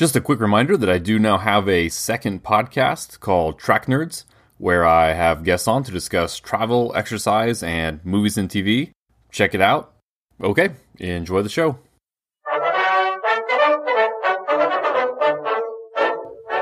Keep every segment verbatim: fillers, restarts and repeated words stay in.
Just a quick reminder that I do now have a second podcast called Track Nerds, where I have guests on to discuss travel, exercise, and movies and T V. Check it out. Okay, enjoy the show.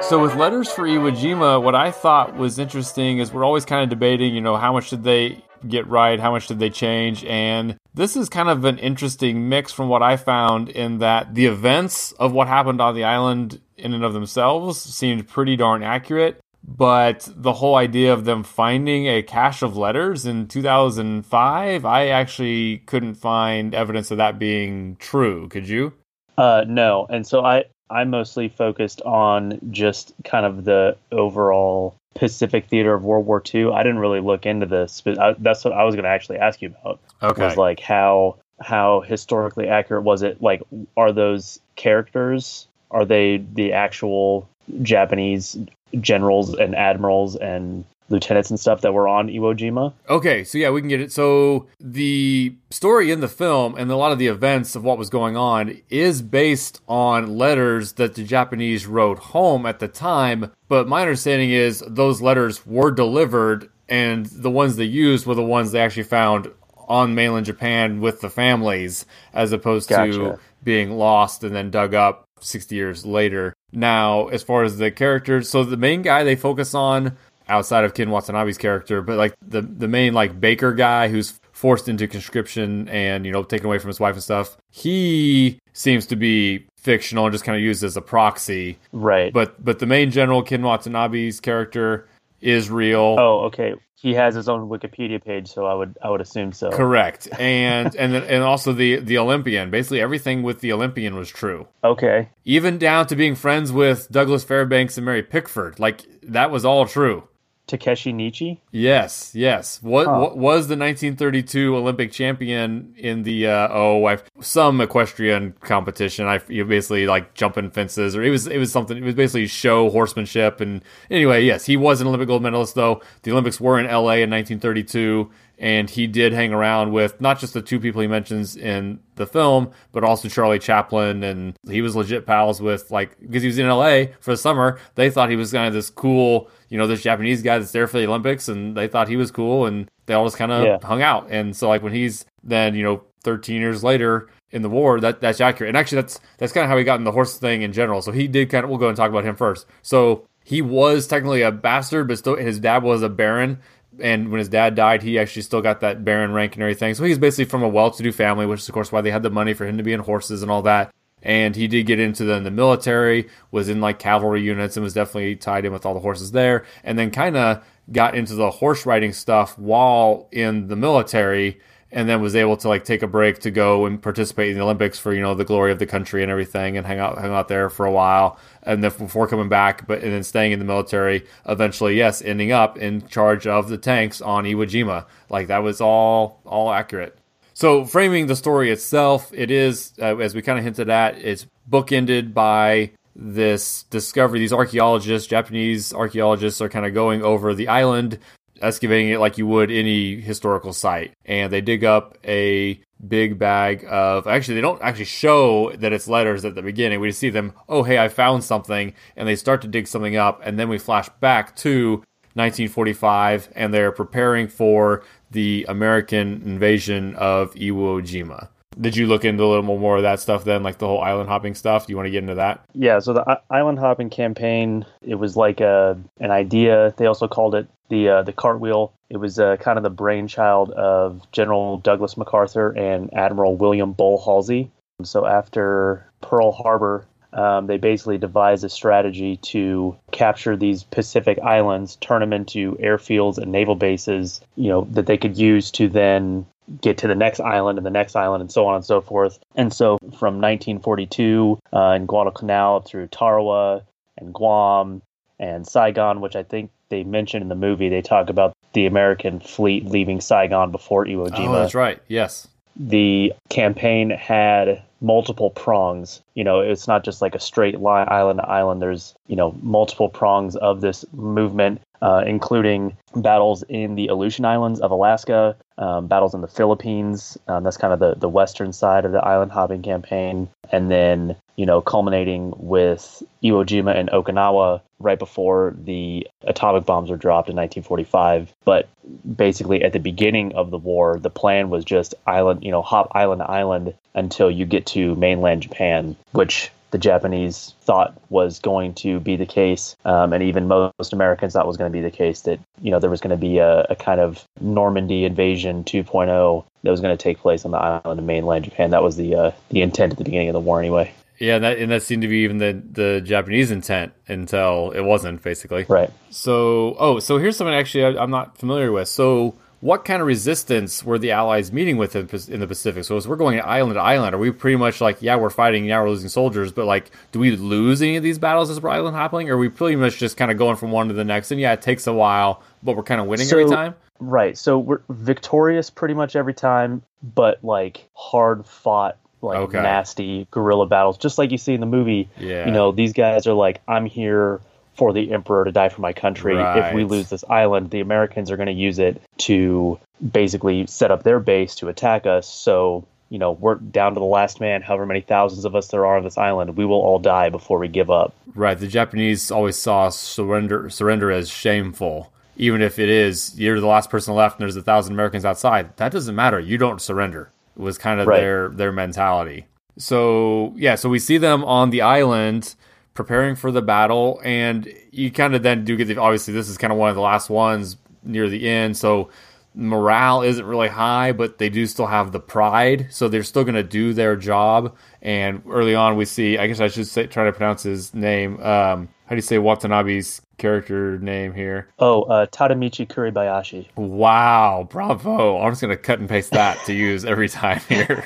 So with Letters from Iwo Jima, what I thought was interesting is we're always kind of debating, you know, how much did they get right, how much did they change, and this is kind of an interesting mix from what I found in that the events of what happened on the island in and of themselves seemed pretty darn accurate, but the whole idea of them finding a cache of letters in two thousand five, I actually couldn't find evidence of that being true. Could you? Uh, no, and so I... I mostly focused on just kind of the overall Pacific theater of World War Two. I didn't really look into this, but I, that's what I was going to actually ask you about. Okay. Was like how how historically accurate was it? Like, are those characters, are they the actual Japanese generals and admirals and lieutenants and stuff that were on Iwo Jima? Okay, so yeah, we can get it. So the story in the film and a lot of the events of what was going on is based on letters that the Japanese wrote home at the time, but my understanding is those letters were delivered and the ones they used were the ones they actually found on mainland Japan with the families, as opposed Gotcha. To being lost and then dug up sixty years later. Now, as far as the characters, so the main guy they focus on outside of Ken Watanabe's character, but like the the main like baker guy who's forced into conscription and, you know, taken away from his wife and stuff, he seems to be fictional and just kind of used as a proxy. Right. But but the main general, Ken Watanabe's character, is real. Oh, okay. He has his own Wikipedia page, so I would I would assume so. Correct. And and then, and also the the Olympian. Basically everything with the Olympian was true. Okay. Even down to being friends with Douglas Fairbanks and Mary Pickford. Like, that was all true. Takeshi Nichi? Yes, yes. What, huh. what was the nineteen thirty-two Olympic champion in the, uh, oh, I've, some equestrian competition. I you basically like jumping fences, or it was it was something, it was basically show horsemanship. And anyway, yes, he was an Olympic gold medalist, though. The Olympics were in L A in nineteen thirty-two, and he did hang around with not just the two people he mentions in the film, but also Charlie Chaplin, and he was legit pals with, like, because he was in L A for the summer, they thought he was kind of this cool, you know, this Japanese guy that's there for the Olympics, and they thought he was cool, and they all just kind of yeah. hung out. And so, like, when he's then, you know, thirteen years later in the war, that that's accurate. And actually, that's that's kind of how he got in the horse thing in general. So he did kind of, we'll go and talk about him first. So he was technically a bastard, but still his dad was a baron. And when his dad died, he actually still got that baron rank and everything. So he's basically from a well-to-do family, which is, of course, why they had the money for him to be in horses and all that. And he did get into the, the military, was in like cavalry units, and was definitely tied in with all the horses there. And then kind of got into the horse riding stuff while in the military, and then was able to like take a break to go and participate in the Olympics for, you know, the glory of the country and everything, and hang out hang out there for a while, and then before coming back, but and then staying in the military, eventually, yes, ending up in charge of the tanks on Iwo Jima. Like, that was all all accurate. So framing the story itself, it is, uh, as we kind of hinted at, it's bookended by this discovery. These archaeologists, Japanese archaeologists, are kind of going over the island, excavating it like you would any historical site, and they dig up a big bag of, actually they don't actually show that it's letters at the beginning, we just see them, oh hey, I found something, and they start to dig something up, and then we flash back to nineteen forty-five, and they're preparing for the American invasion of Iwo Jima. Did you look into a little more of that stuff then, like the whole island hopping stuff? Do you want to get into that? Yeah, so the island hopping campaign, it was like a, an idea. They also called it the uh, the cartwheel. It was uh, kind of the brainchild of General Douglas MacArthur and Admiral William Bull Halsey. So after Pearl Harbor, um, they basically devised a strategy to capture these Pacific islands, turn them into airfields and naval bases, you know, that they could use to then get to the next island and the next island and so on and so forth. And so from nineteen forty-two uh, in Guadalcanal through Tarawa and Guam and Saigon, which I think they mentioned in the movie, they talk about the American fleet leaving Saigon before Iwo Jima. Oh, that's right. Yes. The campaign had multiple prongs. you know, it's not just like a straight line island to island. There's, you know, multiple prongs of this movement, uh, including battles in the Aleutian Islands of Alaska, um, battles in the Philippines. Um, that's kind of the, the western side of the island hopping campaign. And then, you know, culminating with Iwo Jima and Okinawa right before the atomic bombs were dropped in nineteen forty-five. But basically at the beginning of the war, the plan was just island, you know, hop island to island until you get to mainland Japan, which the Japanese thought was going to be the case. Um, and even most Americans thought was going to be the case, that, you know, there was going to be a, a kind of Normandy invasion two point oh that was going to take place on the island of mainland Japan. That was the uh, the intent at the beginning of the war anyway. Yeah, and that, and that seemed to be even the, the Japanese intent until it wasn't, basically. Right. So, oh, so here's something actually I, I'm not familiar with. So what kind of resistance were the Allies meeting with in, in the Pacific? So as we're going island to island, are we pretty much like, yeah, we're fighting, yeah, we're losing soldiers, but like, do we lose any of these battles as we're island hopping? Or are we pretty much just kind of going from one to the next? And yeah, it takes a while, but we're kind of winning so, every time? Right. So we're victorious pretty much every time, but like hard fought. Like okay. Nasty guerrilla battles, just like you see in the movie. Yeah. You know, these guys are like, I'm here for the emperor to die for my country. Right. If we lose this island, the Americans are going to use it to basically set up their base to attack us. So, you know, we're down to the last man, however many thousands of us there are on this island. We will all die before we give up. Right. The Japanese always saw surrender surrender as shameful. Even if it is, you're the last person left and there's a thousand Americans outside, that doesn't matter. You don't surrender. Was kind of right. their their mentality. So, yeah, so we see them on the island preparing for the battle, and you kind of then do get the, obviously this is kind of one of the last ones near the end, so morale isn't really high, but they do still have the pride, so they're still going to do their job. And early on we see, I guess I should say, try to pronounce his name, um, how do you say Watanabe's character name here? Oh, uh, Tadamichi Kuribayashi. Wow, bravo. I'm just going to cut and paste that to use every time here.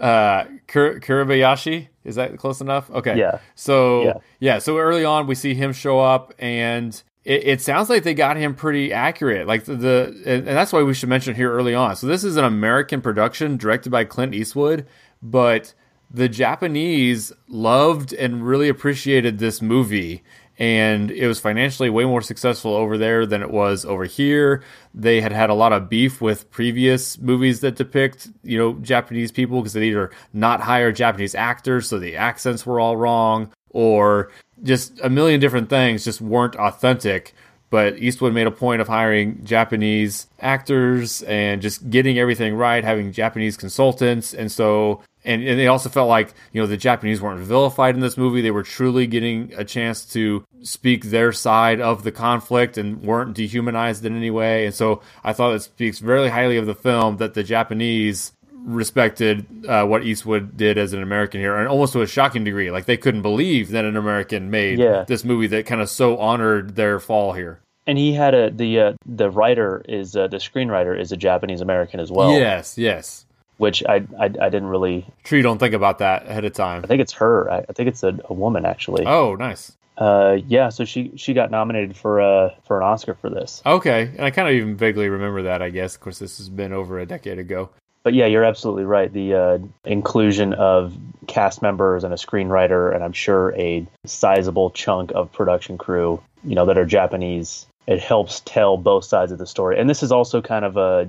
uh, Kur- Kuribayashi? Is that close enough? Okay. Yeah. So, yeah. yeah, so early on, we see him show up, and it, it sounds like they got him pretty accurate. Like the, the and, and that's why we should mention here early on. So this is an American production directed by Clint Eastwood, but the Japanese loved and really appreciated this movie, and it was financially way more successful over there than it was over here. They had had a lot of beef with previous movies that depict, you know, Japanese people, because they'd either not hire Japanese actors, so the accents were all wrong, or just a million different things just weren't authentic. But Eastwood made a point of hiring Japanese actors and just getting everything right, having Japanese consultants. And so, and, and they also felt like, you know, the Japanese weren't vilified in this movie. They were truly getting a chance to speak their side of the conflict and weren't dehumanized in any way. And so I thought it speaks very highly of the film that the Japanese respected uh, what Eastwood did as an American here, and almost to a shocking degree. Like, they couldn't believe that an American made yeah. this movie that kind of so honored their fall here. And he had a the uh, the writer is uh, the screenwriter is a Japanese American as well. Yes, yes. Which I, I I didn't really. Sure, you don't think about that ahead of time. I think it's her. I, I think it's a, a woman actually. Oh, nice. Uh, yeah. So she she got nominated for uh for an Oscar for this. Okay, and I kind of even vaguely remember that. I guess, of course, this has been over a decade ago. But yeah, you're absolutely right. The uh, inclusion of cast members and a screenwriter, and I'm sure a sizable chunk of production crew, you know, that are Japanese, it helps tell both sides of the story. And this is also kind of a,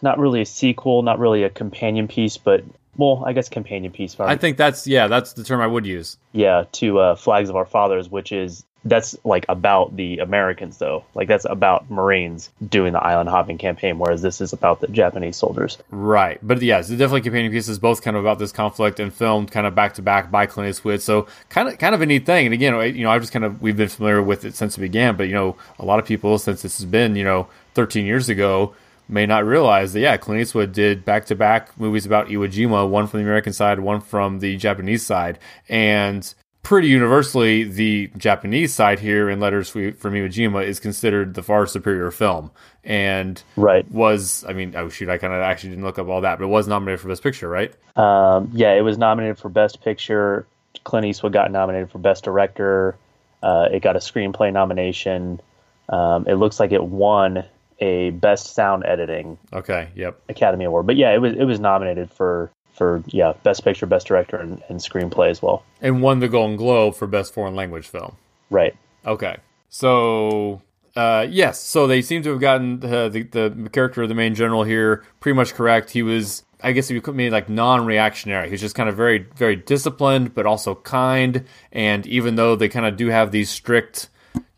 not really a sequel, not really a companion piece, but, well, I guess companion piece. Probably. I think that's, yeah, that's the term I would use. Yeah, to uh, Flags of Our Fathers, which is, that's like about the Americans, though. Like, that's about Marines doing the island hopping campaign, whereas this is about the Japanese soldiers. Right. But yeah, so definitely companion pieces, both kind of about this conflict, and filmed kind of back to back by Clint Eastwood. So kind of kind of a neat thing. And again, you know, I've just kind of, we've been familiar with it since it began. But, you know, a lot of people, since this has been, you know, thirteen years ago, may not realize that, yeah, Clint Eastwood did back-to-back movies about Iwo Jima, one from the American side, one from the Japanese side. And pretty universally, the Japanese side here in Letters from Iwo Jima is considered the far superior film. And right. was, I mean, oh shoot, I kind of actually didn't look up all that, but it was nominated for Best Picture, right? Um, yeah, it was nominated for Best Picture. Clint Eastwood got nominated for Best Director. Uh, it got a screenplay nomination. Um, it looks like it won a Best Sound Editing. Okay, yep. Academy Award. But yeah, it was it was nominated for for, yeah, Best Picture, Best Director, and, and Screenplay as well. And won the Golden Globe for Best Foreign Language Film. Right. Okay. So, uh, yes. So they seem to have gotten uh, the, the character of the main general here pretty much correct. He was, I guess you could mean like non-reactionary. He was just kind of very, very disciplined, but also kind. And even though they kind of do have these strict,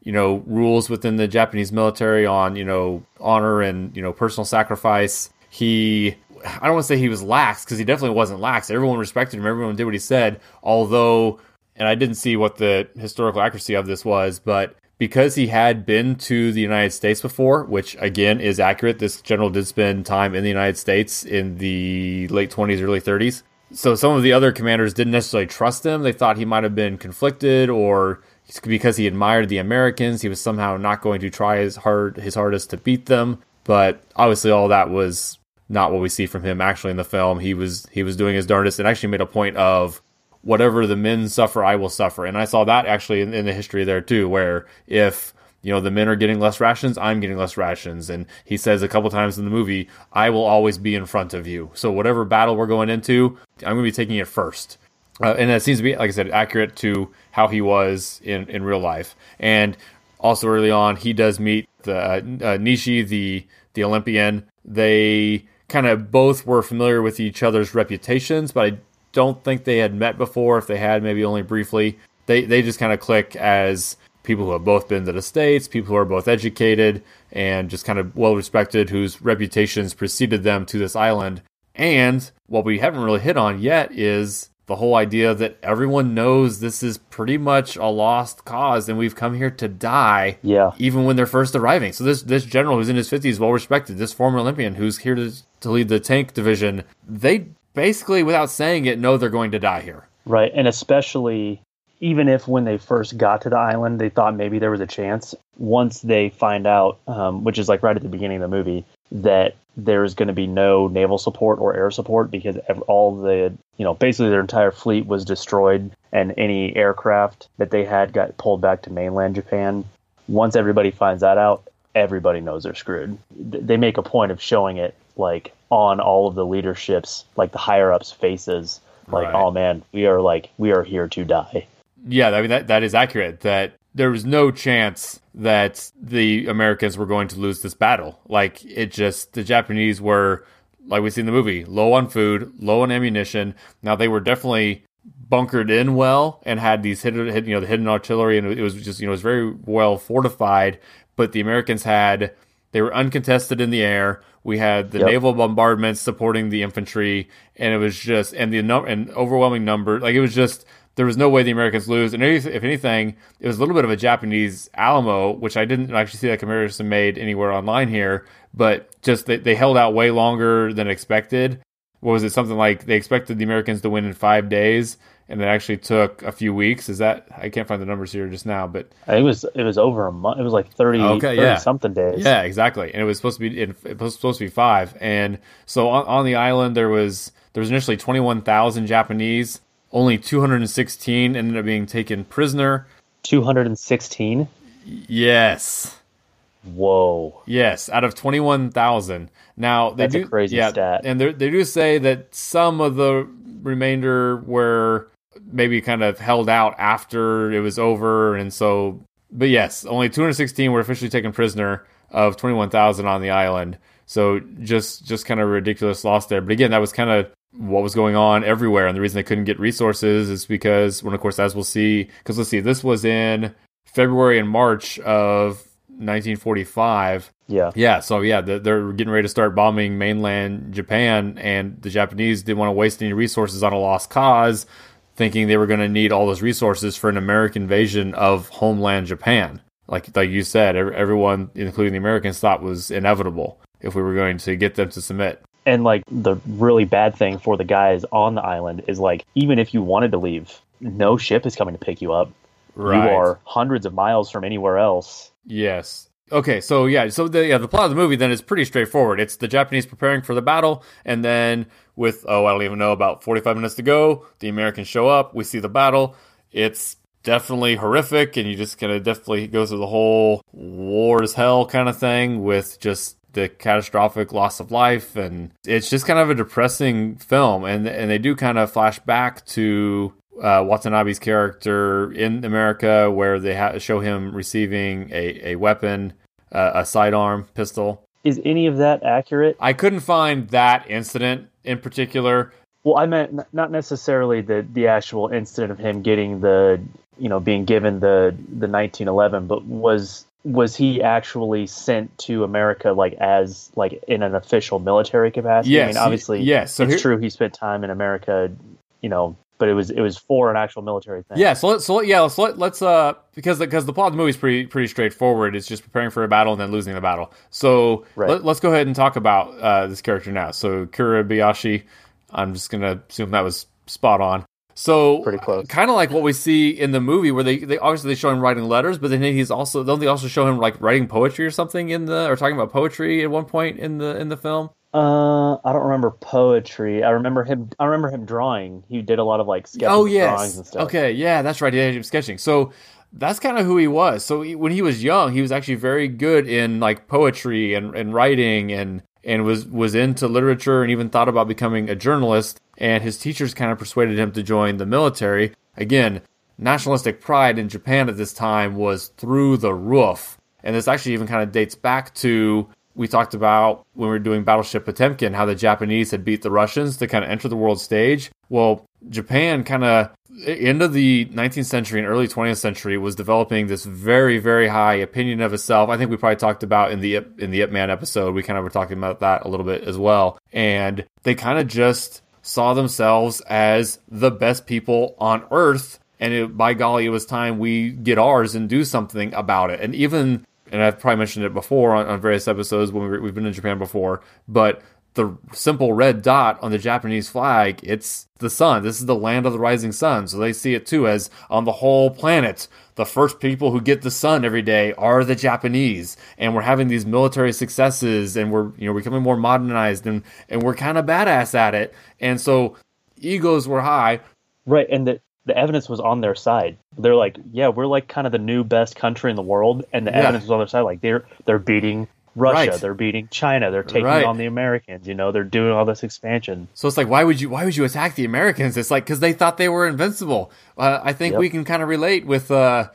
you know, rules within the Japanese military on, you know, honor and, you know, personal sacrifice, he... I don't want to say he was lax, because he definitely wasn't lax. Everyone respected him. Everyone did what he said. Although, and I didn't see what the historical accuracy of this was, but because he had been to the United States before, which again is accurate, this general did spend time in the United States in the late twenties, early thirties. So some of the other commanders didn't necessarily trust him. They thought he might have been conflicted, or because he admired the Americans, he was somehow not going to try his hard, his hardest to beat them. But obviously all that was not what we see from him actually in the film. He was he was doing his darndest, and actually made a point of, whatever the men suffer, I will suffer. And I saw that actually in, in the history there too, where if, you know, the men are getting less rations, I'm getting less rations. And he says a couple times in the movie, I will always be in front of you. So whatever battle we're going into, I'm going to be taking it first. Uh, and that seems to be, like I said, accurate to how he was in, in real life. And also early on, he does meet the uh, uh, Nishi, the the Olympian. They kind of both were familiar with each other's reputations, but I don't think they had met before. If they had, maybe only briefly. They they just kind of click as people who have both been to the States, people who are both educated and just kind of well-respected, whose reputations preceded them to this island. And what we haven't really hit on yet is the whole idea that everyone knows this is pretty much a lost cause and we've come here to die, yeah, even when they're first arriving. So this this general who's in his fifties, well-respected, this former Olympian who's here to, to lead the tank division, they basically, without saying it, know they're going to die here. Right, and especially, even if when they first got to the island, they thought maybe there was a chance, once they find out, um, which is like right at the beginning of the movie, that there's going to be no naval support or air support because all the, you know, basically their entire fleet was destroyed and any aircraft that they had got pulled back to mainland Japan. Once everybody finds that out, everybody knows they're screwed. They make a point of showing it like on all of the leadership's, like the higher ups' faces, like, right. Oh man, we are like, we are here to die. Yeah. I mean, that, that is accurate, that there was no chance that the Americans were going to lose this battle. Like, it just, the Japanese were, like we see in the movie, low on food, low on ammunition. Now, they were definitely bunkered in well and had these hidden, you know, the hidden artillery, and it was just, you know, it was very well fortified. But the Americans had, they were uncontested in the air. We had the yep. naval bombardments supporting the infantry, and it was just, and the and overwhelming number, like, it was just, there was no way the Americans lose. And if anything, it was a little bit of a Japanese Alamo, which I didn't actually see that comparison made anywhere online here, but just they, they held out way longer than expected. What was it? Something like they expected the Americans to win in five days, and it actually took a few weeks. Is that, I can't find the numbers here just now, but it was it was over a month. It was like thirty, okay, thirty yeah. something days. Yeah, exactly. And it was supposed to be, it was supposed to be five. And so on, on the island, there was there was initially twenty-one thousand Japanese. Only two hundred sixteen ended up being taken prisoner. two hundred sixteen? Yes. Whoa. Yes, out of twenty-one thousand. Now, they That's do, a crazy yeah, stat. And they do say that some of the remainder were maybe kind of held out after it was over. And so, but yes, only two hundred sixteen were officially taken prisoner of twenty-one thousand on the island. So just, just kind of ridiculous loss there. But again, that was kind of what was going on everywhere. And the reason they couldn't get resources is because, when, of course, as we'll see, because let's see, this was in February and March of nineteen forty-five. Yeah. Yeah. So yeah, they're, they're getting ready to start bombing mainland Japan, and the Japanese didn't want to waste any resources on a lost cause, thinking they were going to need all those resources for an American invasion of homeland Japan. Like, like you said, every, everyone, including the Americans, thought was inevitable if we were going to get them to submit. And, like, the really bad thing for the guys on the island is, like, even if you wanted to leave, no ship is coming to pick you up. Right. You are hundreds of miles from anywhere else. Yes. Okay, so, yeah, so the, yeah, the plot of the movie, then, is pretty straightforward. It's the Japanese preparing for the battle, and then with, oh, I don't even know, about forty-five minutes to go, the Americans show up, we see the battle. It's definitely horrific, and you just kind of definitely go through the whole war is hell kind of thing with just the catastrophic loss of life, and it's just kind of a depressing film. And and they do kind of flash back to uh, Watanabe's character in America, where they ha- show him receiving a, a weapon, uh, a sidearm pistol. Is any of that accurate? I couldn't find that incident in particular. Well, I meant not necessarily the, the actual incident of him getting the, you know, being given the, the nineteen eleven, but was... was he actually sent to America, like as like in an official military capacity? Yes, I mean, obviously, yes. So it's here, true. He spent time in America, you know, but it was it was for an actual military thing. Yeah. So let's so yeah let's let's uh because because the plot of the movie is pretty pretty straightforward. It's just preparing for a battle and then losing the battle. So right. let, let's go ahead and talk about uh, this character now. So Kuribayashi, I'm just gonna assume that was spot on. So pretty close, kind of like what we see in the movie, where they, they obviously they show him writing letters, but then he's also don't they also show him like writing poetry or something in the or talking about poetry at one point in the in the film? Uh, I don't remember poetry. I remember him. I remember him drawing. He did a lot of like sketches, oh, yes. drawings and stuff. Okay, yeah, that's right. He did sketching. So that's kind of who he was. So he, when he was young, he was actually very good in like poetry and, and writing and. and was, was into literature and even thought about becoming a journalist, and his teachers kind of persuaded him to join the military. Again, nationalistic pride in Japan at this time was through the roof, and this actually even kind of dates back to, we talked about when we were doing Battleship Potemkin, how the Japanese had beat the Russians to kind of enter the world stage. Well, Japan kind of, end of the nineteenth century and early twentieth century, was developing this very, very high opinion of itself. I think we probably talked about in the in the Ip Man episode, we kind of were talking about that a little bit as well. And they kind of just saw themselves as the best people on earth. And it, by golly, it was time we get ours and do something about it. And even, and I've probably mentioned it before on, on various episodes when we were, we've been in Japan before, but the simple red dot on the Japanese flag, it's the sun. This is the land of the rising sun. So they see it too as on the whole planet, the first people who get the sun every day are the Japanese. And we're having these military successes, and we're, you know, becoming more modernized, and, and we're kind of badass at it. And so egos were high. Right. And the, the evidence was on their side. They're like, yeah, we're like kind of the new best country in the world. And the yeah. evidence was on their side. Like they're, they're beating Russia, right. They're beating China, they're taking right. on the Americans, you know, they're doing all this expansion. So it's like, why would you why would you attack the Americans? It's like, because they thought they were invincible. Uh, I think yep. we can kind of relate with uh,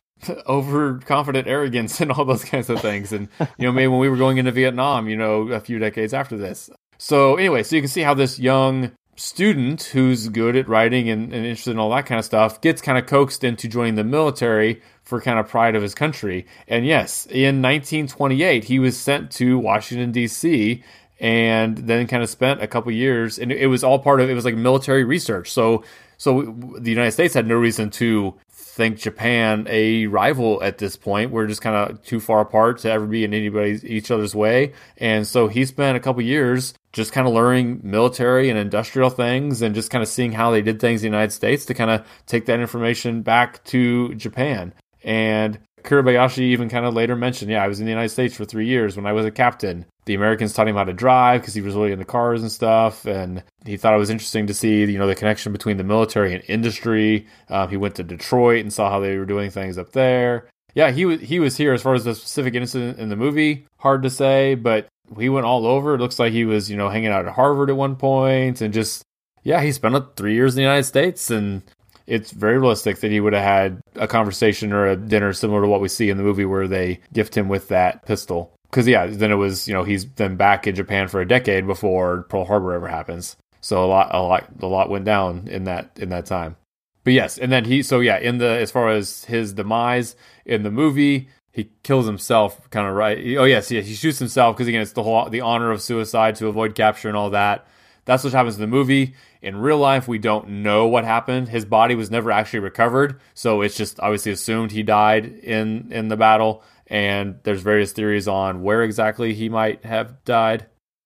overconfident arrogance and all those kinds of things. And, you know, maybe when we were going into Vietnam, you know, a few decades after this. So anyway, so you can see how this young student who's good at writing and, and interested in all that kind of stuff gets kind of coaxed into joining the military for kind of pride of his country. And yes, in nineteen twenty-eight, he was sent to Washington, D C, and then kind of spent a couple years, and it was all part of, it was like military research. So so the United States had no reason to think Japan a rival at this point. We're just kind of too far apart to ever be in anybody's each other's way. And so he spent a couple years just kind of learning military and industrial things and just kind of seeing how they did things in the United States to kind of take that information back to Japan. And Kuribayashi even kind of later mentioned, yeah, I was in the United States for three years when I was a captain. The Americans taught him how to drive because he was really into cars and stuff. And he thought it was interesting to see, you know, the connection between the military and industry. Um, he went to Detroit and saw how they were doing things up there. Yeah, he was he was here as far as the specific incident in the movie. Hard to say, but he went all over. It looks like he was, you know, hanging out at Harvard at one point, and just, yeah, he spent three years in the United States. And it's very realistic that he would have had a conversation or a dinner similar to what we see in the movie where they gift him with that pistol. Because, yeah, then it was, you know, he's been back in Japan for a decade before Pearl Harbor ever happens. So a lot, a lot, a lot went down in that in that time. But yes, and then he, so yeah, in the, as far as his demise in the movie, he kills himself kind of right. Oh, yes, yeah, he shoots himself because, again, it's the whole, the honor of suicide to avoid capture and all that. That's what happens in the movie. In real life, we don't know what happened. His body was never actually recovered, so it's just obviously assumed he died in, in the battle, and there's various theories on where exactly he might have died.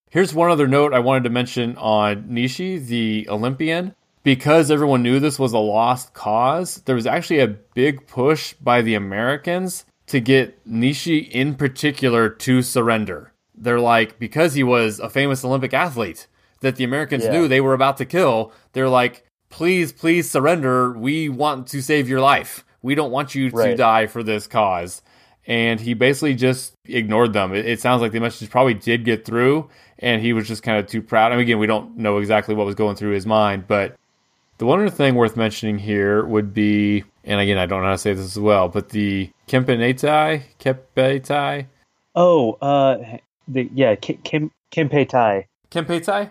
Here's one other note I wanted to mention on Nishi, the Olympian. Because everyone knew this was a lost cause, there was actually a big push by the Americans to get Nishi in particular to surrender. They're like, because he was a famous Olympic athlete that the Americans yeah. knew they were about to kill, they're like, please, please surrender. We want to save your life. We don't want you right. to die for this cause. and he basically just ignored them. It, it sounds like the message probably did get through, and he was just kind of too proud. I mean, again, we don't know exactly what was going through his mind, but the one other thing worth mentioning here would be, and again, I don't know how to say this as well, but the Kempeitai, Kempeitai. Oh, uh, the, yeah, Kempeitai. Kempeitai? Kempeitai?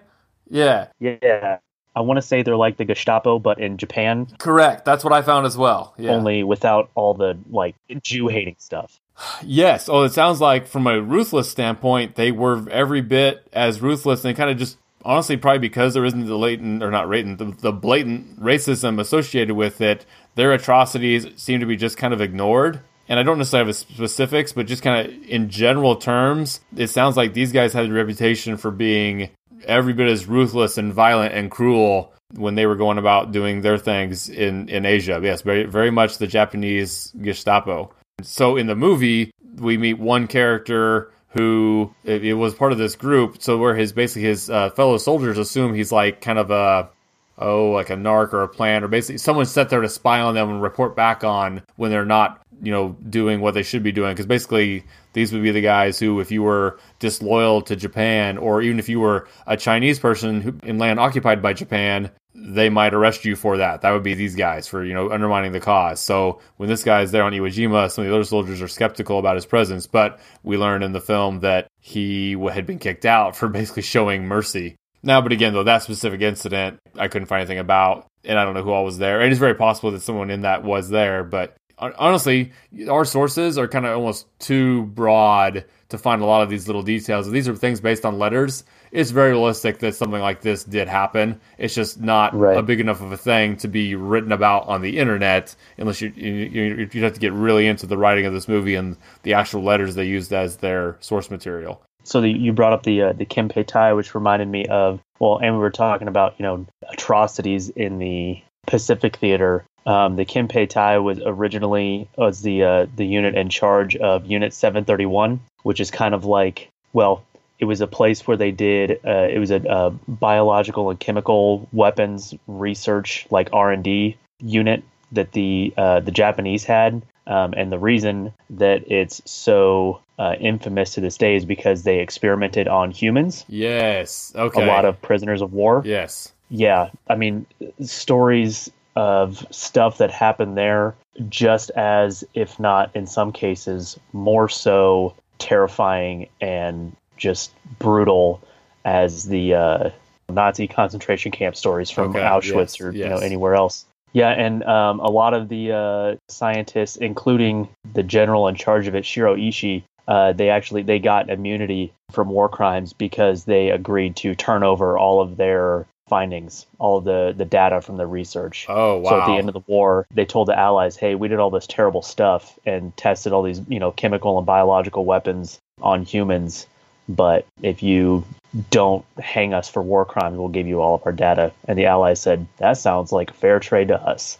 Yeah. Yeah. I want to say they're like the Gestapo, but in Japan. Correct. That's what I found as well. Yeah. Only without all the, like, Jew-hating stuff. Yes. Oh, it sounds like from a ruthless standpoint, they were every bit as ruthless, and kind of just, honestly, probably because there isn't the latent, or not latent, the, the blatant racism associated with it, their atrocities seem to be just kind of ignored. And I don't necessarily have specifics, but just kind of in general terms, it sounds like these guys had a reputation for being every bit as ruthless and violent and cruel when they were going about doing their things in, in Asia. Yes, very, very much the Japanese Gestapo. So in the movie, we meet one character who it, it was part of this group. So where his basically his uh, fellow soldiers assume he's like kind of a, oh, like a narc or a plant, or basically someone sent there to spy on them and report back on when they're not, you know, doing what they should be doing. Because basically these would be the guys who, if you were disloyal to Japan, or even if you were a Chinese person who, in land occupied by Japan, they might arrest you for that. That would be these guys for, you know, undermining the cause. So when this guy's there on Iwo Jima, some of the other soldiers are skeptical about his presence. But we learn in the film that he had been kicked out for basically showing mercy. Now, but again, though, that specific incident, I couldn't find anything about, and I don't know who all was there. And it's very possible that someone in that was there, but honestly, our sources are kind of almost too broad to find a lot of these little details. These are things based on letters. It's very realistic that something like this did happen. It's just not right. a big enough of a thing to be written about on the internet, unless you you you have to get really into the writing of this movie and the actual letters they used as their source material. So the, you brought up the uh, the Kempeitai, which reminded me of, well, and we were talking about, you know, atrocities in the Pacific Theater. Um, the Kempeitai was originally was the uh, the unit in charge of Unit seven thirty-one, which is kind of like, well, it was a place where they did uh, it was a, a biological and chemical weapons research, like R and D unit that the uh, the Japanese had, um, and the reason that it's so uh, infamous to this day is because they experimented on humans. Yes, okay. A lot of prisoners of war. Yes, yeah. I mean, stories of stuff that happened there, just as, if not in some cases, more so terrifying and just brutal as the uh, Nazi concentration camp stories from okay, Auschwitz yes, or yes. you know anywhere else. Yeah, and um, a lot of the uh, scientists, including the general in charge of it, Shiro Ishii, uh, they actually they got immunity from war crimes because they agreed to turn over all of their findings, all the the data from the research. Oh, wow. So at the end of the war, they told the Allies, hey, we did all this terrible stuff and tested all these, you know, chemical and biological weapons on humans, but if you don't hang us for war crimes, we'll give you all of our data. And the Allies said, that sounds like fair trade to us.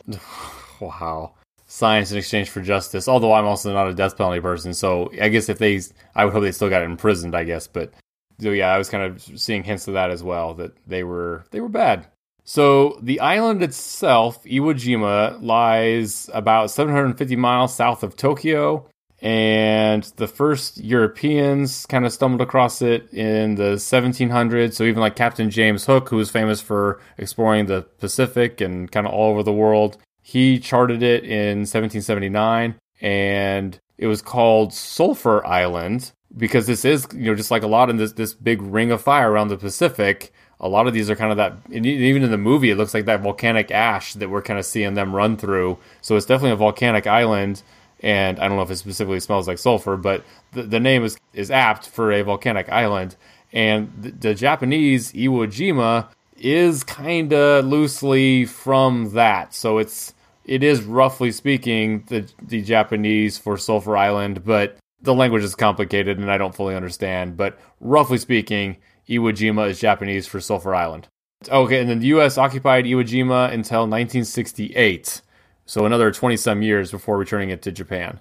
Wow. Science in exchange for justice, although I'm also not a death penalty person, so I guess if they, I would hope they still got imprisoned, I guess, but so yeah, I was kind of seeing hints of that as well, that they were they were bad. So the island itself, Iwo Jima, lies about seven hundred fifty miles south of Tokyo, and the first Europeans kind of stumbled across it in the seventeen hundreds. So even like Captain James Cook, who was famous for exploring the Pacific and kind of all over the world, he charted it in seventeen seventy-nine, and it was called Sulphur Island, because this is, you know, just like a lot in this this big ring of fire around the Pacific, a lot of these are kind of that, and even in the movie, it looks like that volcanic ash that we're kind of seeing them run through. So it's definitely a volcanic island, and I don't know if it specifically smells like sulfur, but the, the name is, is apt for a volcanic island. And the, the Japanese Iwo Jima is kind of loosely from that. So it's it is roughly speaking the, the Japanese for Sulphur Island, but the language is complicated and I don't fully understand, but roughly speaking, Iwo Jima is Japanese for Sulphur Island. Okay, and then the U S occupied Iwo Jima until nineteen sixty-eight, so another twenty-some years before returning it to Japan.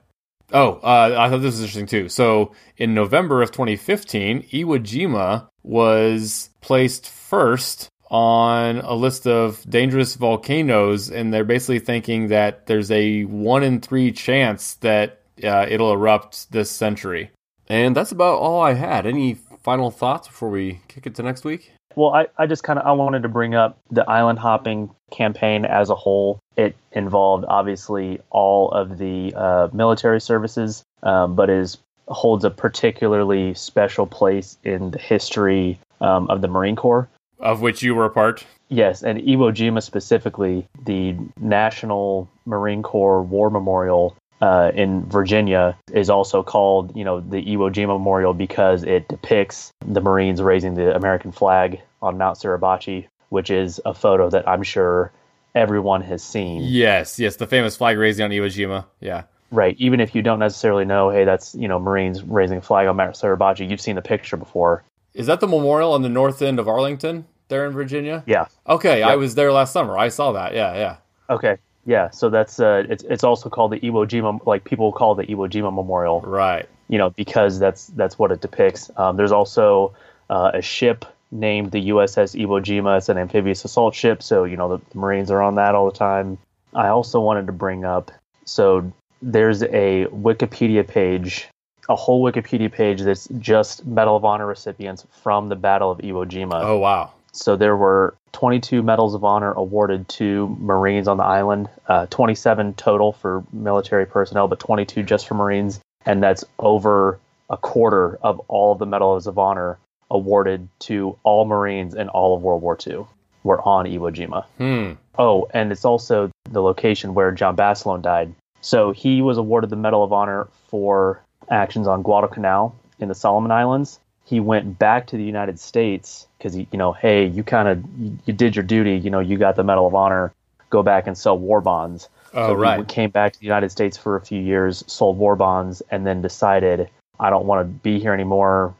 Oh, uh, I thought this was interesting too. So in November of twenty fifteen, Iwo Jima was placed first on a list of dangerous volcanoes, and they're basically thinking that there's a one in three chance that uh, it'll erupt this century. And that's about all I had. Any final thoughts before we kick it to next week? Well, I, I just kind of I wanted to bring up the island hopping campaign as a whole. It involved, obviously, all of the uh, military services, um, but is holds a particularly special place in the history um, of the Marine Corps. Of which you were a part? Yes, and Iwo Jima specifically, the National Marine Corps War Memorial uh, in Virginia is also called, you know, the Iwo Jima Memorial because it depicts the Marines raising the American flag on Mount Suribachi, which is a photo that I'm sure everyone has seen. Yes, yes, the famous flag raising on Iwo Jima, yeah. Right, even if you don't necessarily know, hey, that's, you know, Marines raising a flag on Mount Suribachi, you've seen the picture before. Is that the memorial on the north end of Arlington there in Virginia? Yeah. Okay, yep. I was there last summer. I saw that. Yeah, yeah. Okay, yeah. So that's uh, it's it's also called the Iwo Jima, like people call the Iwo Jima Memorial, right? You know, because that's that's what it depicts. Um, there's also uh, a ship named the U S S Iwo Jima. It's an amphibious assault ship, so you know the, the Marines are on that all the time. I also wanted to bring up, so there's a Wikipedia page. A whole Wikipedia page that's just Medal of Honor recipients from the Battle of Iwo Jima. Oh, wow. So there were twenty-two Medals of Honor awarded to Marines on the island, uh, twenty-seven total for military personnel, but twenty-two just for Marines. And that's over a quarter of all the Medals of Honor awarded to all Marines in all of World War Two were on Iwo Jima. Hmm. Oh, and it's also the location where John Basilone died. So he was awarded the Medal of Honor for actions on Guadalcanal in the Solomon Islands. He went back to the United States because, you know, hey, you kind of you did your duty. You know, you got the Medal of Honor. Go back and sell war bonds. Oh, so right. He came back to the United States for a few years, sold war bonds, and then decided, I don't want to be here anymore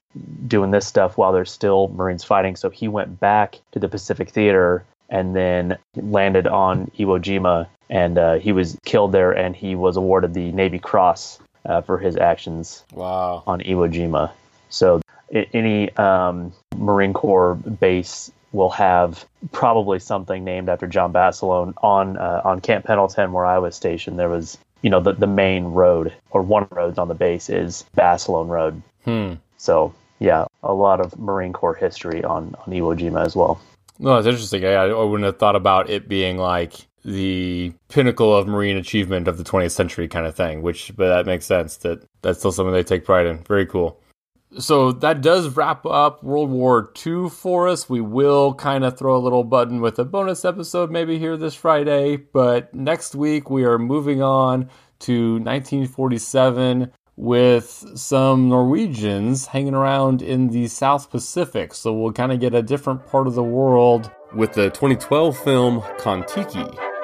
doing this stuff while there's still Marines fighting. So he went back to the Pacific Theater and then landed on Iwo Jima, and uh, he was killed there, and he was awarded the Navy Cross Uh, for his actions wow. on Iwo Jima. So I- any um, Marine Corps base will have probably something named after John Basilone. On uh, on Camp Pendleton, where I was stationed, there was, you know, the, the main road, or one road on the base is Basilone Road. Hmm. So, yeah, a lot of Marine Corps history on, on Iwo Jima as well. No, that's interesting. I, I wouldn't have thought about it being like the pinnacle of Marine achievement of the twentieth century kind of thing, which, but that makes sense that that's still something they take pride in. Very cool. So that does wrap up World War Two for us. We will kind of throw a little button with a bonus episode maybe here this Friday, but next week we are moving on to nineteen forty-seven with some Norwegians hanging around in the South Pacific. So we'll kind of get a different part of the world with the twenty twelve film Kon-Tiki.